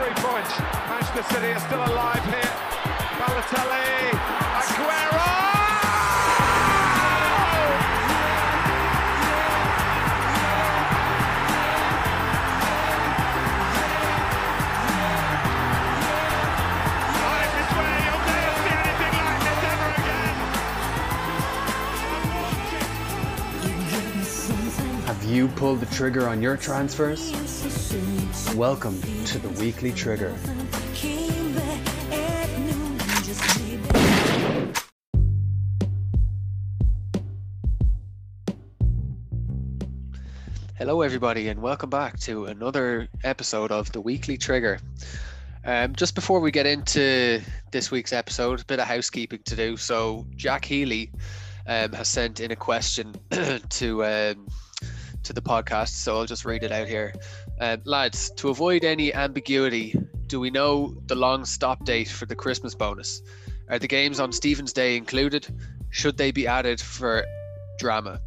3 points. Manchester City are still alive here. Balotelli, Aguero! You pulled the trigger on your transfers? Welcome to the Weekly Trigger. Hello everybody and welcome back to another episode of the Weekly Trigger. Just before we get into this week's episode, a bit of housekeeping to do. So Jack Healy has sent in a question to the podcast, so I'll just read it out here. Lads, to avoid any ambiguity, do we know the long stop date for the Christmas bonus? Are the games on Stephen's Day included? Should they be added for drama?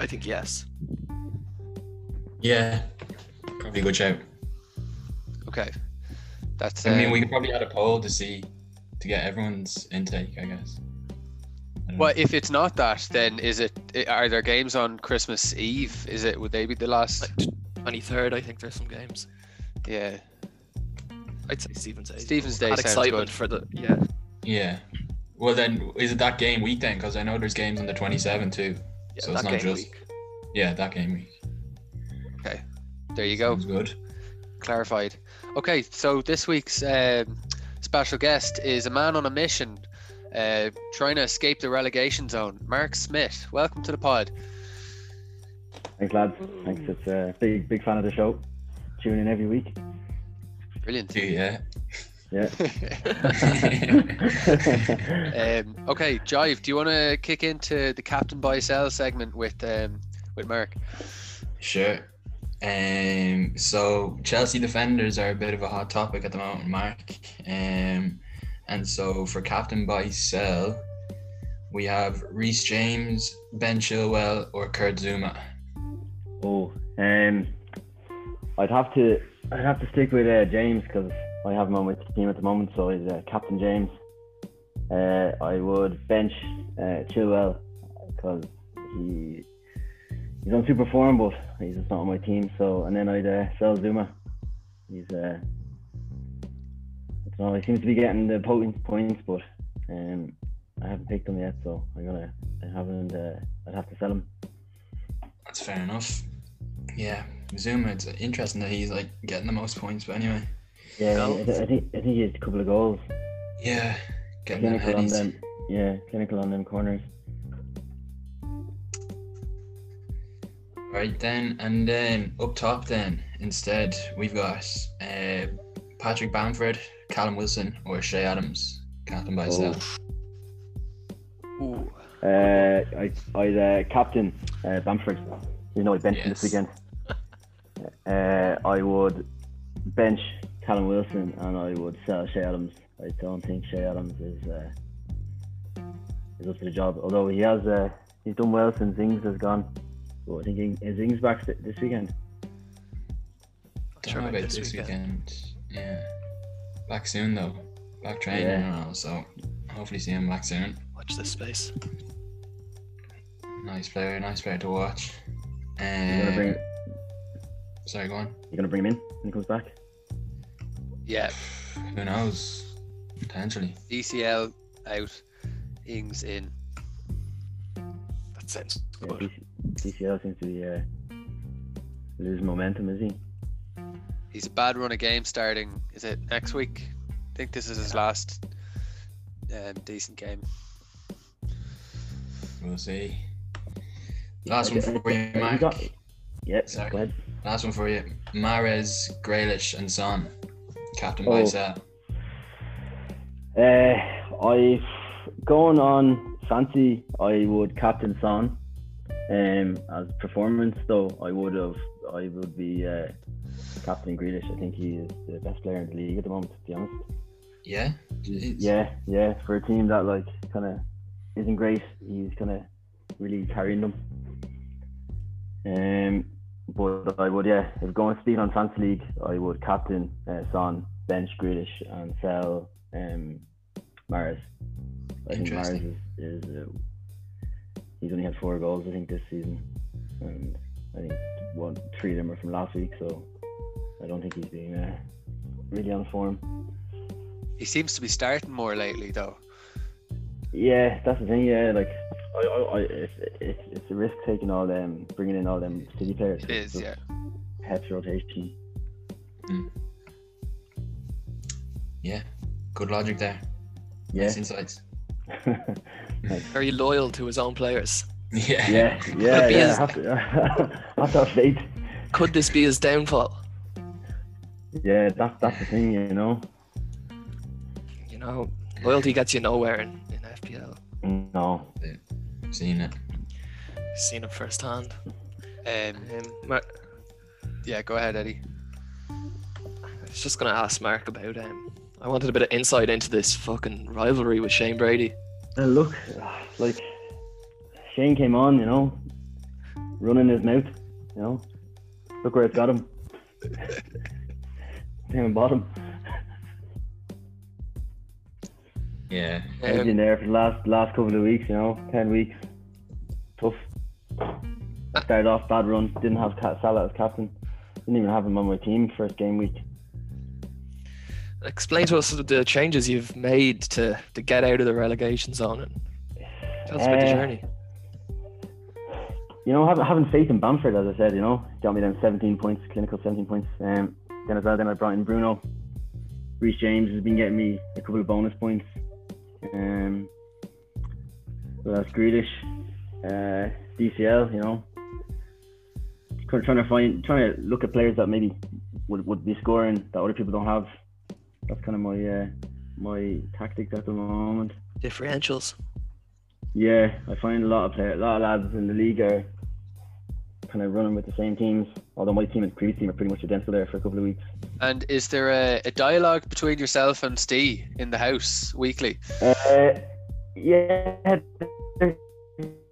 I think yes. Yeah, probably a good shout. Okay, that's. I mean, we could probably add a poll to get everyone's intake, I guess. Well, if it's not that, then are there games on Christmas Eve? Would they be the last? Like 23rd, I think there's some games. Yeah. I'd say Stephen's Day. Stephen's Day sounds excitement good. For the, yeah. Yeah. Well then, is it that game week then? Because I know there's games on the 27th too. Yeah, so it's not just. Week. Yeah, that game week. Okay. There you go. Sounds good. Clarified. Okay, so this week's special guest is a man on a mission. Trying to escape the relegation zone. Mark Smith, welcome to the pod. Thanks, lads. Thanks. It's a big fan of the show. Tune in every week. Brilliant. Yeah. Okay, Jive, do you want to kick into the Captain Buy Sell segment with Mark? Sure. So Chelsea defenders are a bit of a hot topic at the moment, Mark. And so for captain by sell, we have Reece James, Ben Chilwell, or Kurt Zouma. I'd have to stick with James because I have him on my team at the moment, so he's captain James. I would bench Chilwell because he's on super form, but he's just not on my team. So and then I'd sell Zouma. He's. No, he seems to be getting the potent points, but I haven't picked him yet, so I'd have to sell him. That's fair enough. Yeah, Zouma, it's interesting that he's like getting the most points, but anyway. Yeah, so, I think he has a couple of goals. Yeah, getting them headies. Clinical on them corners. Right then, and up top then instead we've got Patrick Bamford, Callum Wilson, or Shea Adams, captain by sell. I'd captain Bamford. You know I benched him this weekend. I would bench Callum Wilson and I would sell Shea Adams. I don't think Shea Adams is up to the job. Although he has, he's done well since Ings has gone. But I think Ings back this weekend. Sure about this weekend. Yeah. Back soon though, back training and all, so hopefully see him back soon. Watch this space. Nice player to watch. Sorry, go on. You're gonna bring him in when he comes back? Yeah. Who knows? Potentially. DCL out, Ings in. That sounds good. DCL seems to be losing momentum, is he? He's a bad run of games starting, is it next week? I think this is his last decent game. We'll see. Last one for you, Mark. Go ahead. Last one for you. Mahrez, Grealish and Son. Captain by sell. I've gone on fancy. I would captain Son. As performance though, I would be captain Grealish. I think he is the best player in the league at the moment, to be honest. Yeah? Jeez. Yeah. For a team that like kind of isn't great, he's kind of really carrying them. But I would, yeah, if going Steve on France League, I would captain Son, bench Grealish, and sell Mahrez. I think Mahrez is he's only had 4 goals, I think, this season, and I think 3 of them are from last week, so I don't think he's been really on form. He seems to be starting more lately, though. Yeah, that's the thing. Yeah, like it's a risk taking all them, bringing in all them City players. It is, yeah. Pep's rotation. Mm. Yeah, good logic there. Yeah, nice insights. Very loyal to his own players. Yeah, yeah, yeah. I have to have faith. Could this be his downfall? Yeah, that's the thing, you know. You know, loyalty gets you nowhere in FPL. No, seen it firsthand. Yeah, go ahead, Eddie. I was just gonna ask Mark about I wanted a bit of insight into this fucking rivalry with Shane Brady. Look, like Shane came on, you know, running his mouth, you know. Look where it's got him. Down bottom. Yeah. I've been there for the last couple of weeks, you know, 10 weeks. Tough. I started off bad run, didn't have Salah as captain, didn't even have him on my team first game week. Explain to us the changes you've made to get out of the relegation zone and tell us about the journey. You know, having faith in Bamford, as I said, you know, got me down 17 points, clinical 17 points. Then as well, I brought in Bruno. Reece James has been getting me a couple of bonus points. That's Grealish, DCL, you know. Trying to look at players that maybe would be scoring that other people don't have. That's kind of my tactics at the moment. Differentials. Yeah, I find a lot of lads in the league are kind of running with the same teams, although my team and previous team are pretty much identical there for a couple of weeks. And is there a dialogue between yourself and Stee in the house weekly? Yeah,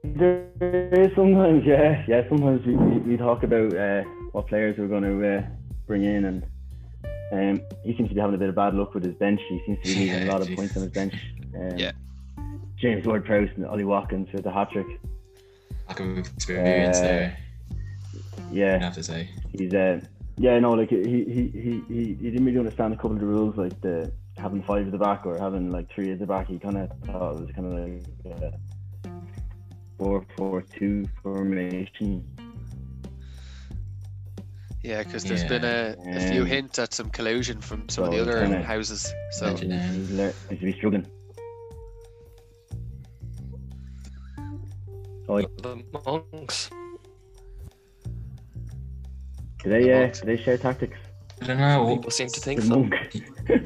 there is sometimes. Yeah. Sometimes we talk about what players we're going to bring in, and he seems to be having a bit of bad luck with his bench. He seems to be losing a lot of points on his bench. Yeah, James Ward-Prowse and Ollie Watkins with the hat trick. Lack of experience there. Yeah, I have to say he's he didn't really understand a couple of the rules, like the having 5 at the back or having like 3 at the back. He kind of thought it was kind of like 4-4-2 formation. Yeah, because there's been a few hints at some collusion from some of the other houses. So he's struggling. The monks. Do they share tactics? I don't know. People seem to think so.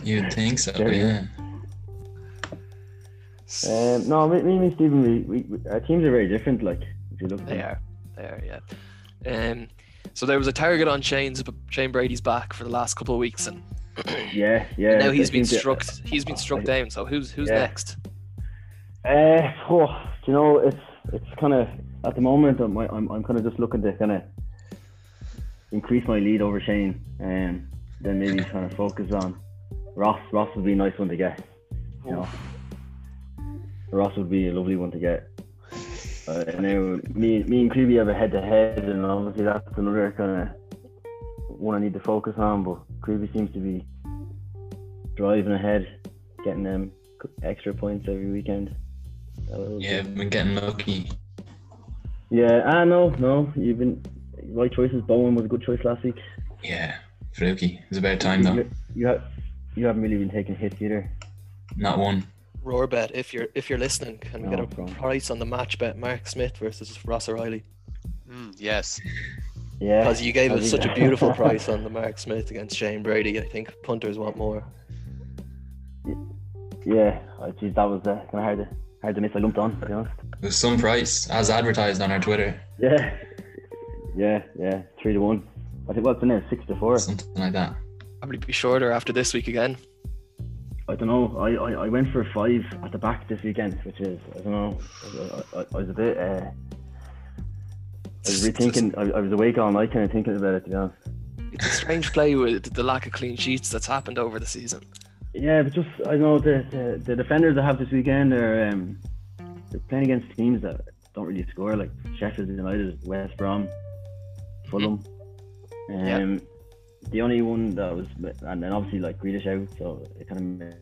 You'd think so, yeah. No, me and Stephen, we our teams are very different. Like, if you look, they are, yeah. So there was a target on Shane Brady's back for the last couple of weeks, and yeah. Now he's been struck down. So who's next? You know, it's kind of at the moment. I'm kind of just looking to kind of increase my lead over Shane, and then maybe kind of focus on Ross. Ross would be a nice one to get. You know, Ross would be a lovely one to get. And then me and Creeby have a head-to-head, and obviously that's another kind of one I need to focus on. But Creeby seems to be driving ahead, getting them extra points every weekend. Yeah, I've been getting lucky. Yeah, no, you've been. Right choices. Bowen was a good choice last week. Yeah, Faruqi. It's about time though. You haven't really been taking hits either. Not one. Roarbet, if you're listening, can we get a price on the match bet? Mark Smith versus Ross O'Reilly. Yes. Yeah. Because you gave us such a beautiful price on the Mark Smith against Shane Brady. I think punters want more. Yeah. Oh, geez, that was kind of hard to miss. I lumped on, to be honest. It was some price, as advertised on our Twitter. Yeah. Yeah, 3-1. I think what's in there, 6-4, something like that. Probably be shorter after this week again. I don't know. I went for 5 at the back this weekend, which is I was a bit I was rethinking. I was awake all night, kind of thinking about it. To be honest, it's a strange play with the lack of clean sheets that's happened over the season. Yeah, but just I know the defenders I have this weekend are they're playing against teams that don't really score, like Sheffield United, West Brom, Fulham. Yep. The only one that was, and then obviously like Grealish out, so it kind of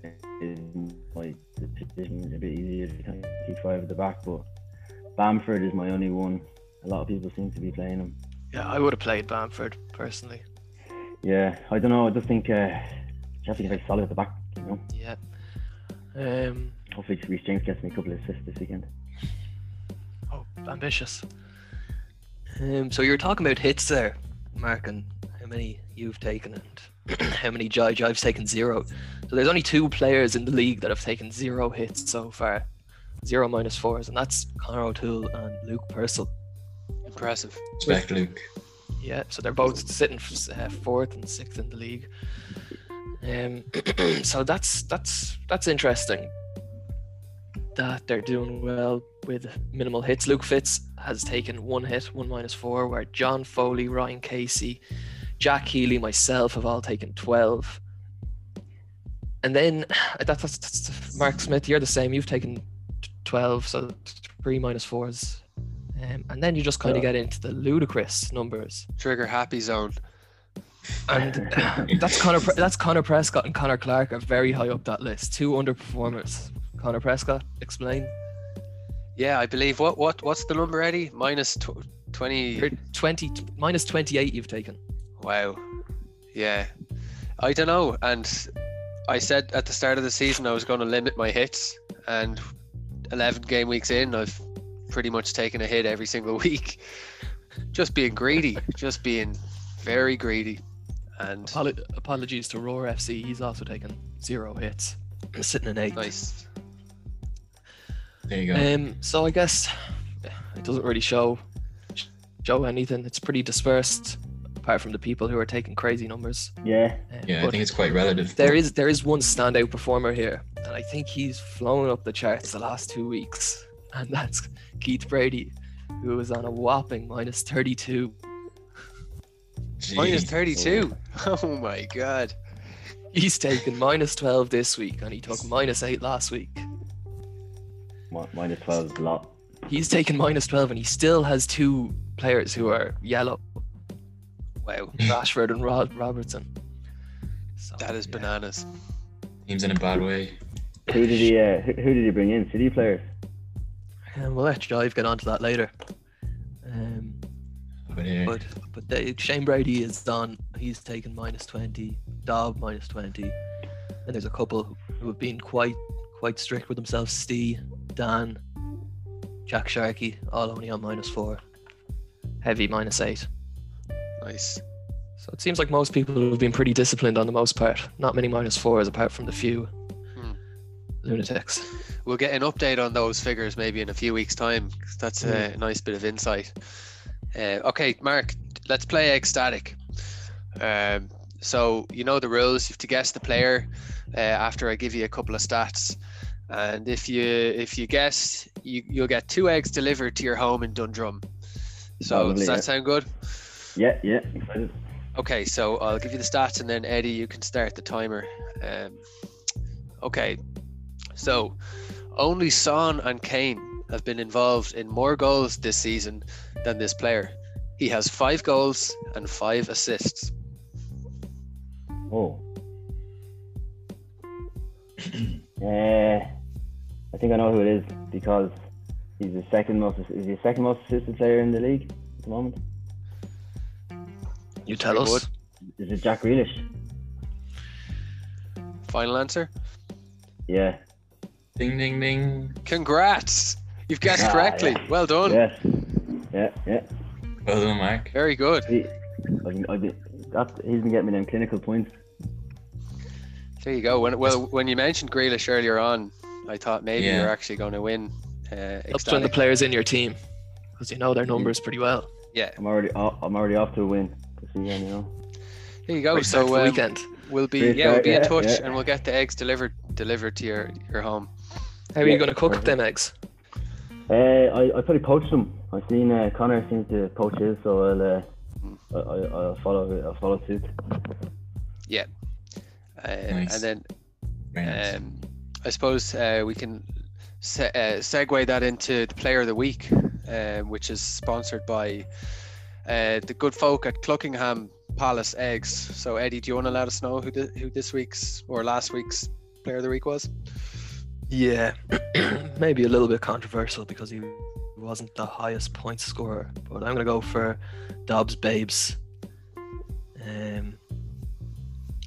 made my decision a bit easier to kind of keep five at the back. But Bamford is my only one. A lot of people seem to be playing him. Yeah, I would have played Bamford personally. Yeah, I don't know. I just think you have to get very solid at the back, you know. Yeah. Hopefully, Reece James gets me a couple of assists this weekend. Oh, ambitious. So you're talking about hits there, Mark, and how many you've taken and how many I've taken zero. So there's only two players in the league that have taken zero hits so far. 0 minus 4s, and that's Conor O'Toole and Luke Purcell. Impressive. Respect, Luke. Yeah, so they're both sitting 4th and 6th in the league. So that's interesting that they're doing well with minimal hits. Luke Fitz has taken 1 hit, 1 minus 4, where John Foley, Ryan Casey, Jack Healy, myself have all taken 12. And then that's Mark Smith, you're the same, you've taken 12, so 3 minus 4s. And then you just kind of get into the ludicrous numbers. Trigger happy zone. And that's Connor Prescott and Connor Clark are very high up that list. 2 underperformers. Connor Prescott, explain. Yeah, I believe what's the number, Eddie? Minus 28 you've taken. Wow. Yeah, I don't know. And I said at the start of the season I was going to limit my hits, and 11 game weeks in I've pretty much taken a hit every single week. Just being greedy. Just being very greedy. And apologies to Roar FC, he's also taken 0 hits, sitting in 8th. Nice. There you go. So I guess it doesn't really show anything. It's pretty dispersed, apart from the people who are taking crazy numbers. Yeah. Yeah, I think it's quite relative. There is one standout performer here, and I think he's flown up the charts the last 2 weeks, and that's Keith Brady, who was on a whopping minus 32. Jeez. Minus 32. Oh my god. He's taken minus 12 this week, and he took minus 8 last week. Minus 12 is a lot. He's taken minus 12, and he still has 2 players who are yellow. Wow. Rashford and Robertson. So, that is bananas. Team's in a bad way. Who did he bring in? City players. And we'll let Jive get onto that later. But Shane Brady is done. He's taken minus 20. Dobbs minus 20. And there's a couple who have been quite strict with themselves. Stee, Dan, Jack Sharkey, all only on minus 4. Heavy minus 8. Nice. So it seems like most people have been pretty disciplined on the most part. Not many minus 4s apart from the few lunatics. We'll get an update on those figures maybe in a few weeks' time. That's a nice bit of insight. Okay, Mark, let's play Ecstatic. So you know the rules. You have to guess the player after I give you a couple of stats, and if you guess, you'll get 2 eggs delivered to your home in Dundrum. So does that sound good? Yeah, excited. Okay, so I'll give you the stats, and then Eddie, you can start the timer. Okay, so only Son and Kane have been involved in more goals this season than this player. He has 5 goals and 5 assists. Oh. I think I know who it is, because he's the second most assisted player in the league at the moment. You tell us. Is it Jack Grealish? Final answer? Yeah. Ding ding ding. Congrats. You've guessed correctly. Yeah. Well done. Yes. Yeah. Well done, Mark. Very good. He's been getting me them clinical points. There you go. When you mentioned Grealish earlier on, I thought maybe you're actually going to win. Helps when the players in your team, because you know their numbers pretty well. Yeah. I'm already off to a win. There you go. Great. So weekend. We'll be in touch, and we'll get the eggs delivered to your home. How are you going to cook them eggs? I probably poached them. I've seen Connor seems to poach his, so I'll follow suit. Yeah. Nice. And then I suppose we can segue that into the Player of the Week, which is sponsored by the good folk at Cluckingham Palace Eggs. So Eddie, do you want to let us know who this week's or last week's Player of the Week was? Yeah, maybe a little bit controversial because he wasn't the highest point scorer, but I'm going to go for Dobbs Babes.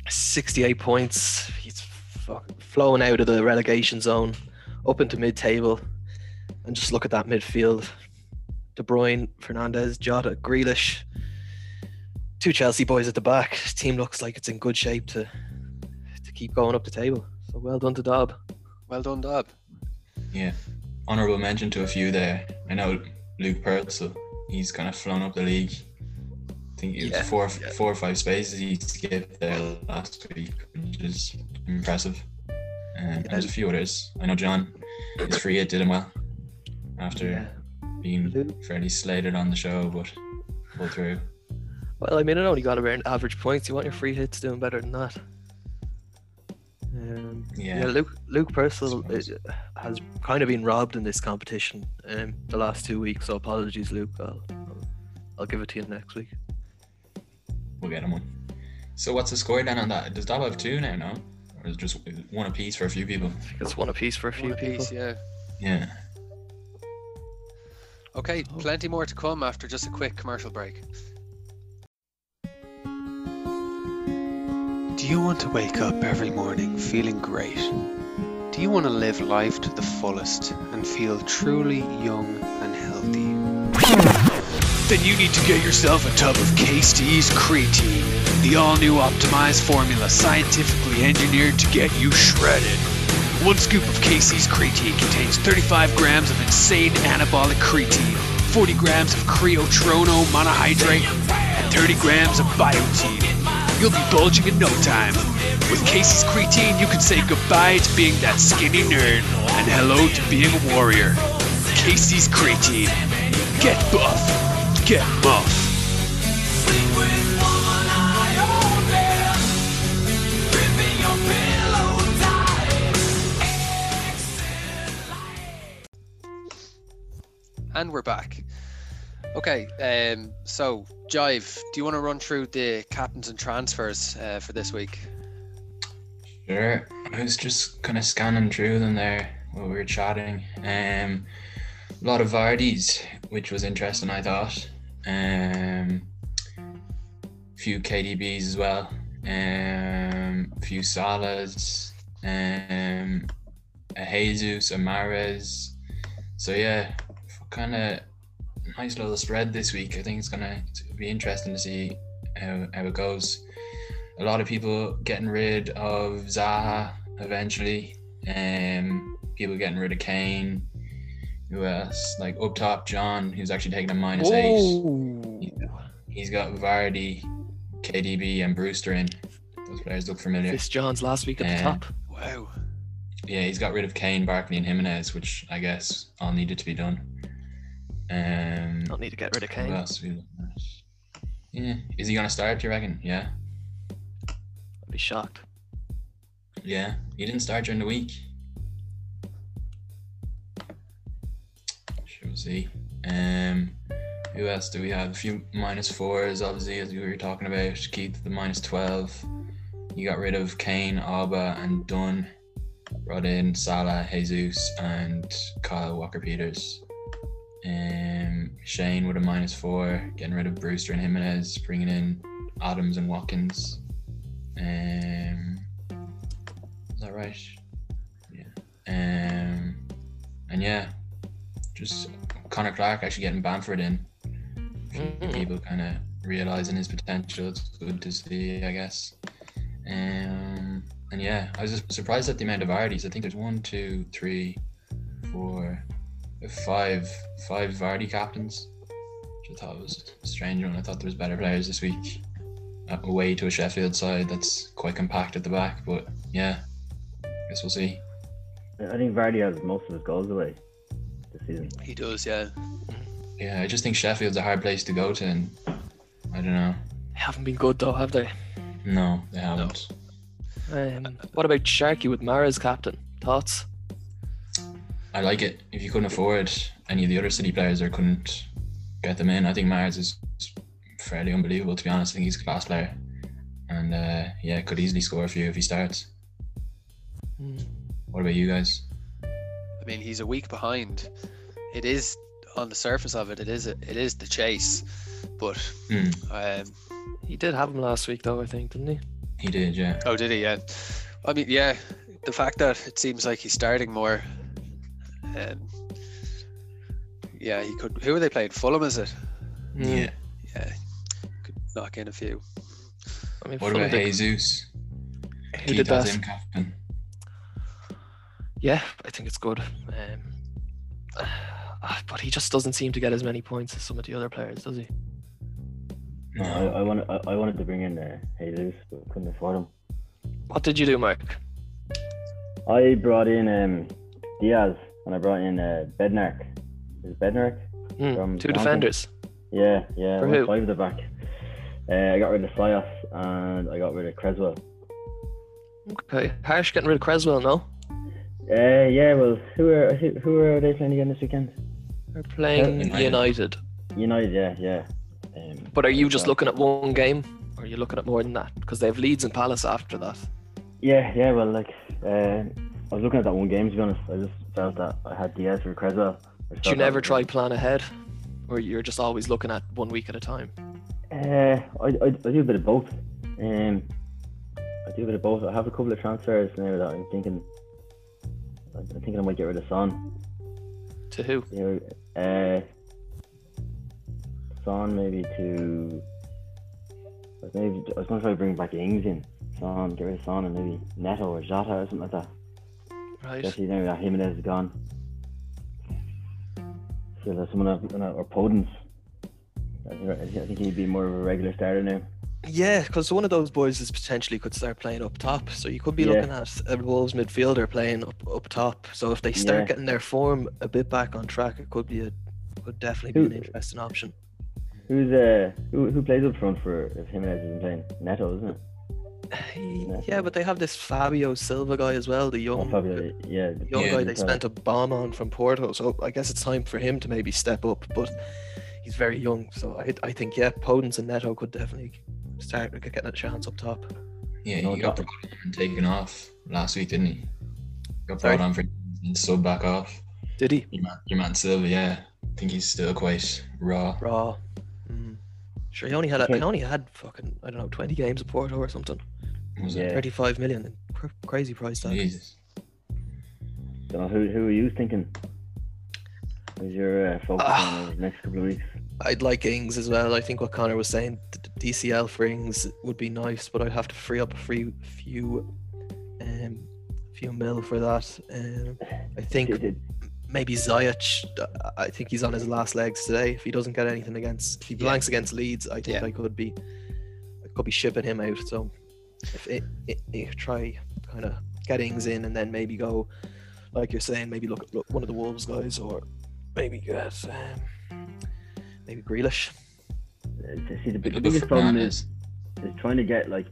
68 points. He's flown out of the relegation zone, up into mid-table, and just look at that midfield. De Bruyne, Fernandes, Jota, Grealish. Two Chelsea boys at the back. This team looks like it's in good shape to keep going up the table. So well done to Dob. Well done, Dob. Yeah. Honourable mention to a few there. I know Luke Purcell. He's kind of flown up the league. I think it was four or five spaces he skipped there last week, which is impressive. And there's a few others. I know John, his free hit did him well after being fairly slated on the show, but pulled through. Well, I mean, I know he got around average points. You want your free hits doing better than that. Luke Purcell has kind of been robbed in this competition the last 2 weeks, so apologies, Luke. I'll give it to you next week. We'll get him one. So what's the score then on that? Does Dob have two now, no? Or is it just one apiece for a few people? I think it's one apiece for a few people. Yeah. Okay, plenty more to come after just a quick commercial break. Do you want to wake up every morning feeling great? Do you want to live life to the fullest and feel truly young and healthy? Then you need to get yourself a tub of K-Stee's Creatine, the all-new optimized formula scientifically engineered to get you shredded. One scoop of K-Stee's Creatine contains 35 grams of insane anabolic creatine, 40 grams of creotrono monohydrate, and 30 grams of biotin. You'll be bulging in no time. With K-Stee's Creatine, you can say goodbye to being that skinny nerd and hello to being a warrior. K-Stee's Creatine. Get buff. Get buff. Sleep with one eye open. Gripping your pillow tight. And we're back. Okay, so Jive, do you want to run through the captains and transfers for this week? Sure. I was just kind of scanning through them there while we were chatting. A lot of Vardys, which was interesting, I thought. A few KDBs as well. A few Salahs. A Jesus, a Mahrez. So yeah, kind of nice little spread this week. I think it's gonna be interesting to see how it goes. A lot of people getting rid of Zaha eventually. People getting rid of Kane. Who else? Like up top, John, who's actually taking a -8. He's got Vardy, KDB, and Brewster in. Those players look familiar. This John's last week at the top. Wow. Yeah, he's got rid of Kane, Barkley, and Jimenez, which I guess all needed to be done. Not need to get rid of Kane. Yeah, is he gonna start? Do you reckon? Yeah. I'd be shocked. Yeah, he didn't start during the week. Shall see. Who else do we have? A few -4s, obviously, as we were talking about. Keith the -12. You got rid of Kane, Alba, and Dunn. Brought in Salah, Jesus, and Kyle Walker-Peters. Shane with a -4, getting rid of Brewster and Jimenez, bringing in Adams and Watkins. Is that right? Yeah. And yeah, just Connor Clark actually getting Bamford in. People kind of realizing his potential. It's good to see, I guess. And yeah, I was just surprised at the amount of Vardy's. I think there's 5 Vardy captains, which I thought was a strange one. I thought there was better players this week, away to a Sheffield side that's quite compact at the back. But yeah, I guess we'll see. I think Vardy has most of his goals away this season. He does, yeah. Yeah, I just think Sheffield's a hard place to go to, and I don't know. They haven't been good though, have they? No, they haven't. No. What about Sharky with Mahrez captain? Thoughts? I like it. If you couldn't afford any of the other City players or couldn't get them in, I think Mahrez is fairly unbelievable, to be honest. I think he's a class player. And yeah, could easily score for you if he starts. What about you guys? I mean, he's a week behind. It is, on the surface of it, it is the chase. But he did have him last week though, I think, didn't he? He did, yeah. Oh, did he? Yeah. I mean, yeah, the fact that it seems like he's starting more. Yeah, he could. Who are they playing? Fulham, is it? Yeah. Yeah, could knock in a few. I mean, what Fulham about Jesus? Who did that? Him captain. Yeah, I think it's good. But he just doesn't seem to get as many points as some of the other players, does he? No, I wanted to bring in Jesus, but couldn't afford him. What did you do, Mark? I brought in Diaz, and I brought in Bednarik. Is it Bednarik? From two Johnson. Defenders? Yeah. For who? Five at the back. I got rid of Sias, and I got rid of Creswell. Okay, harsh getting rid of Creswell, no? Yeah, well, who are they playing again this weekend? They're playing United. United, yeah. But are you just looking at one game, or are you looking at more than that? Because they have Leeds and Palace after that. Yeah, well, like... I was looking at that one game, to be honest. I just felt that I had Diaz for Creswell. Do you never try plan ahead, or you're just always looking at one week at a time? I do a bit of both. I have a couple of transfers now that I'm thinking I might get rid of Son. To who? Son maybe to. I was going to try to bring back Ings in. Son, get rid of Son, and maybe Neto or Jota or something like that. Right. Especially now that Jimenez is gone. So there's someone or Podence. I think he'd be more of a regular starter now. Yeah, because one of those boys is potentially could start playing up top. So you could be looking at a Wolves midfielder playing up top. So if they start getting their form a bit back on track, it could be an interesting option. Who plays up front for if Jimenez isn't playing? Neto, isn't it? Yeah, but they have this Fabio Silva guy as well, the young guy they spent a bomb on from Porto. So I guess it's time for him to maybe step up, but he's very young. So I think Podence and Neto could definitely start getting a chance up top. Yeah, he got brought on taken off last week, didn't he? Got brought on for and sub back off. Did he? Your man Silva, yeah. I think he's still quite raw. Sure, he only had fucking, I don't know, 20 games at Porto or something. Yeah. 35 million, crazy price tag. Jesus. So who are you thinking? Who's your focus on the next couple of weeks? I'd like Ings as well. I think what Connor was saying, the DCL for Ings would be nice, but I'd have to free up a few mil for that. I think maybe Ziyech. I think he's on his last legs today. If he doesn't get anything if he blanks against Leeds, I think I could be shipping him out. So if it try kind of get Ings in and then maybe go, like you're saying, maybe look one of the Wolves guys, or maybe get maybe Grealish. See, the biggest problem is trying to get, like,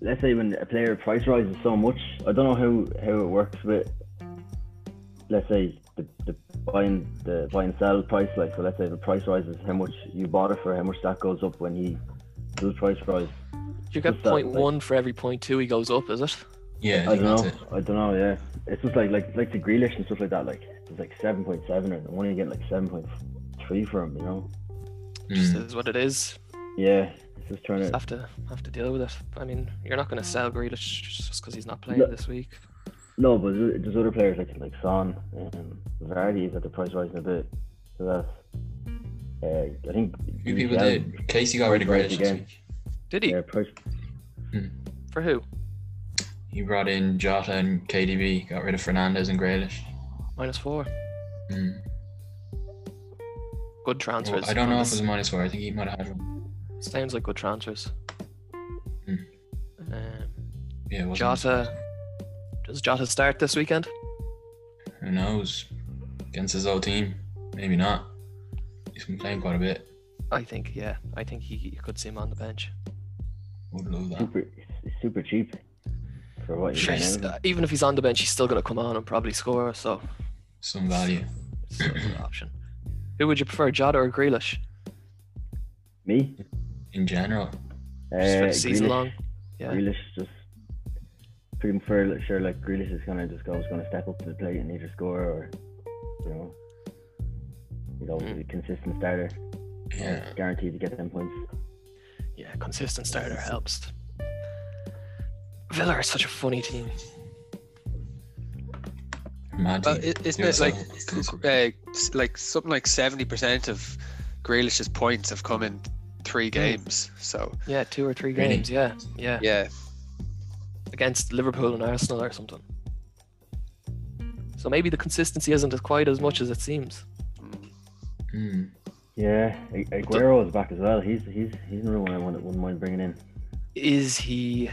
let's say when a player price rises so much, I don't know how it works with, let's say, the buy and sell price. Like, so let's say the price rises, how much you bought it for, how much that goes up when he does price rise. You get 0.1 for every 0.2 he goes up, is it? Yeah, I don't know. Yeah, it's just like the Grealish and stuff like that. Like it's like 7.7, and I'm only getting like 7.3 for him. You know, just is what it is. Yeah, it's just trying to have to deal with it. I mean, you're not going to sell Grealish just because he's not playing this week. No, but there's other players like Son and Vardy that the price rising a bit. So that's I think few people did. Casey got rid of Grealish this week. Did he? Yeah, for who? He brought in Jota and KDB, got rid of Fernandes and Grealish. -4. Good transfers. Well, I don't know if it was -4. I think he might have had one. Sounds like good transfers. Yeah, it Jota. Does Jota start this weekend? Who knows? Against his old team, maybe not. He's been playing quite a bit. I think you could see him on the bench. Would love that. Super cheap. For what you're getting. Even if he's on the bench, he's still going to come on and probably score. So some value. It's a good option. Who would you prefer, Jota or Grealish? Me? In general. Just for the season Grealish, long. Yeah. Grealish just pretty much sure like Grealish is gonna just gonna step up to the plate and either score or he's always a consistent starter. Yeah. Guaranteed to get 10 points. Yeah, consistent starter helps. Villa are such a funny team. Isn't it like something like 70% of Grealish's points have come in 3 games? So yeah, 2 or 3 games. Yeah. Against Liverpool and Arsenal or something. So maybe the consistency isn't as quite as much as it seems. Yeah, Aguero is back as well. He's another one I wouldn't mind bringing in. Is he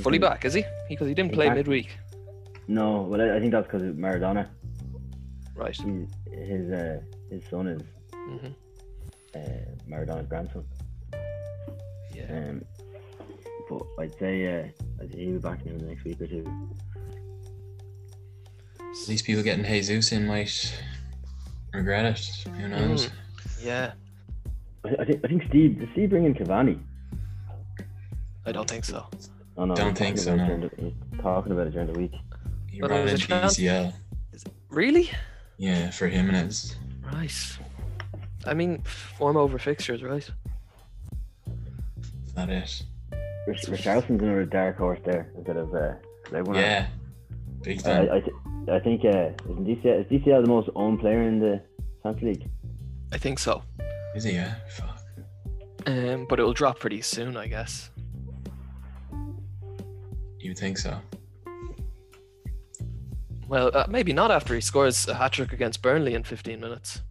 fully back? Is he? Because he didn't play midweek. No, well, I think that's because of Maradona. Right. His son is Maradona's grandson. Yeah. But I'd say he'll be back in the next week or two. So these people getting Jesus in might regret it. Who knows? Yeah. I think did Steve bring in Cavani? I don't think so. Oh, no, don't think so. No. Talking about it during the week. He ran into DCL. Really? Yeah, for Jimenez. Right. I mean, form over fixtures, right? That is. Richarlison's another dark horse there instead of yeah, big time. I think is DCL the most owned player in the Fantasy League? I think so. Is he? Yeah. Fuck. But it will drop pretty soon, I guess. You think so? Well, maybe not after he scores a hat-trick against Burnley in 15 minutes.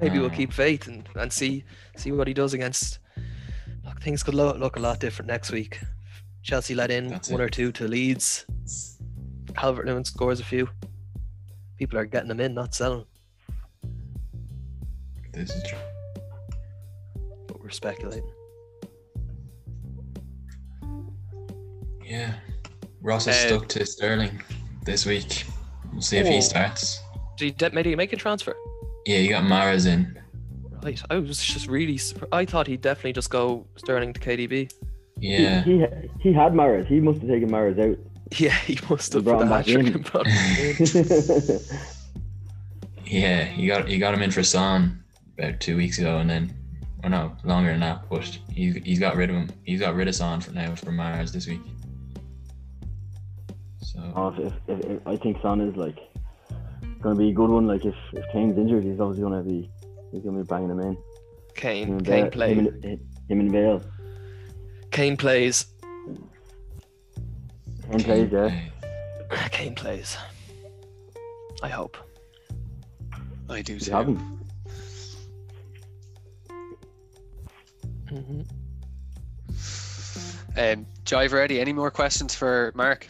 Maybe we'll keep faith and see what he does against... Look, things could look a lot different next week. Chelsea let in or two to Leeds. Calvert-Lewin scores a few. People are getting them in, not selling. This is true. But we're speculating. Yeah. Ross is stuck to Sterling this week. We'll see if he starts. Did he make a transfer? Yeah, you got Mahrez in. Right. I was just really surprised. I thought he'd definitely just go Sterling to KDB. Yeah. He had Mahrez. He must have taken Mahrez out. Yeah, he must have brought him back in. Yeah, you got him in for Son about 2 weeks ago, and then longer than that, but he's got rid of him. He's got rid of Son for Mahrez this week. If I think Son is like going to be a good one. Like if Kane's injured, he's obviously going to be banging him in. Kane plays. Him and Bale. Kane plays. Kane plays. Kane plays. I hope. I do too. Jive ready. Any more questions for Mark?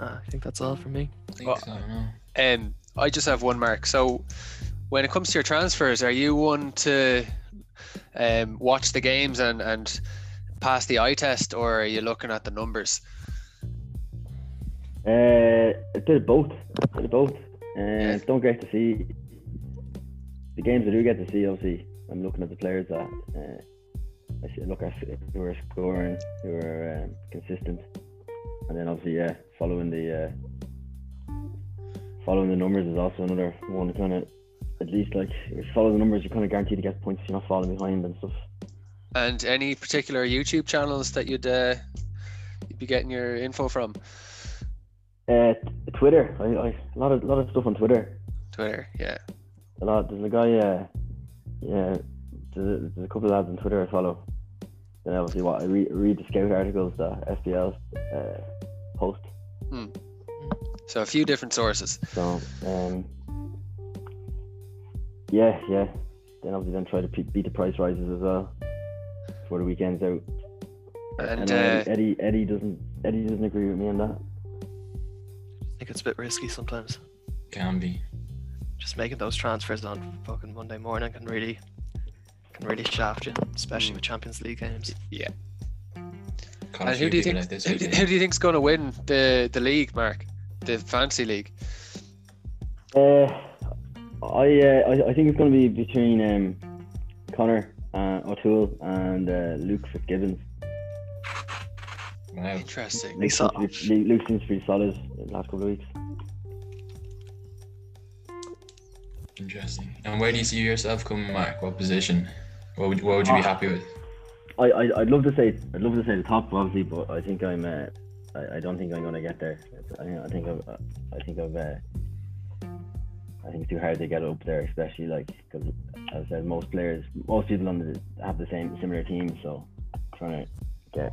I think that's all for me. I just have one, Mark. So when it comes to your transfers, are you one to watch the games and pass the eye test, or are you looking at the numbers? A bit of both. Don't get to see the games I do get to see. Obviously I'm looking at the players that I look at, who are scoring, who are consistent. And then obviously, following the numbers is also another one to kind of, at least like, if you follow the numbers, you're kind of guaranteed to get points. You're not falling behind and stuff. And any particular YouTube channels that you'd be getting your info from? Twitter. I a lot of stuff on Twitter. Twitter, yeah. A lot. There's a guy. There's a couple of lads on Twitter I follow. Then obviously, what I read the scout articles that SBL post. So a few different sources. So Then obviously, try to beat the price rises as well for the weekends out. And Eddie doesn't agree with me on that. I think it's a bit risky sometimes. Gambi. Just making those transfers on fucking Monday morning can really shaft you, especially with Champions League games. Yeah. And who do you think's going to win the league, Mark? The fantasy league? I think it's going to be between Connor O'Toole and Luke Fitzgibbons. Wow. Interesting. Luke seems pretty solid the last couple of weeks. Interesting. And where do you see yourself coming, Mark? What position? What would you be happy with? I'd love to say the top, obviously, but I think I don't think I'm gonna get there. I think it's too hard to get up there, especially because, as I said, most people on have the similar team. So trying to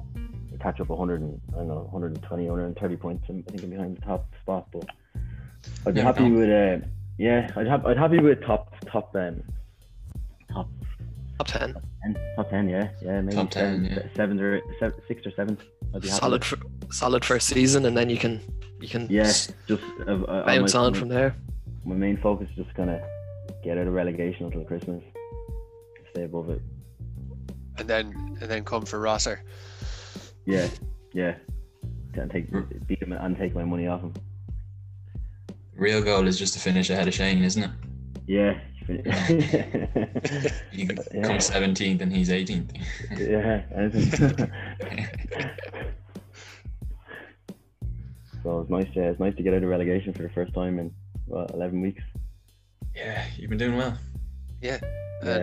catch up 120, 130 points, I think, I'm behind the top spot. But I'd be happy with I'd happy with top ten, maybe top 10, seventh or sixth or seventh. I'd be happy. Solid first season, and then you can just bounce on from there. My main focus is just gonna get out of relegation until Christmas, stay above it, and then come for Rosser. Yeah, and beat him and take my money off him. Real goal is just to finish ahead of Shane, isn't it? Yeah. You come 17th and he's 18th. So it's nice. It's nice to get out of relegation for the first time in 11 weeks. Yeah, you've been doing well. Yeah.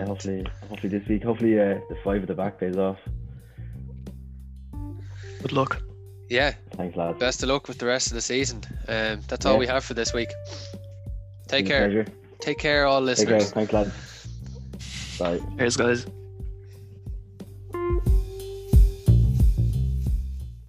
Hopefully this week. Hopefully the five at the back pays off. Good luck. Yeah. Thanks, lads. Best of luck with the rest of the season. That's all we have for this week. Take care. Pleasure. Take care, all listeners. Thanks, lads. Bye. Cheers, guys.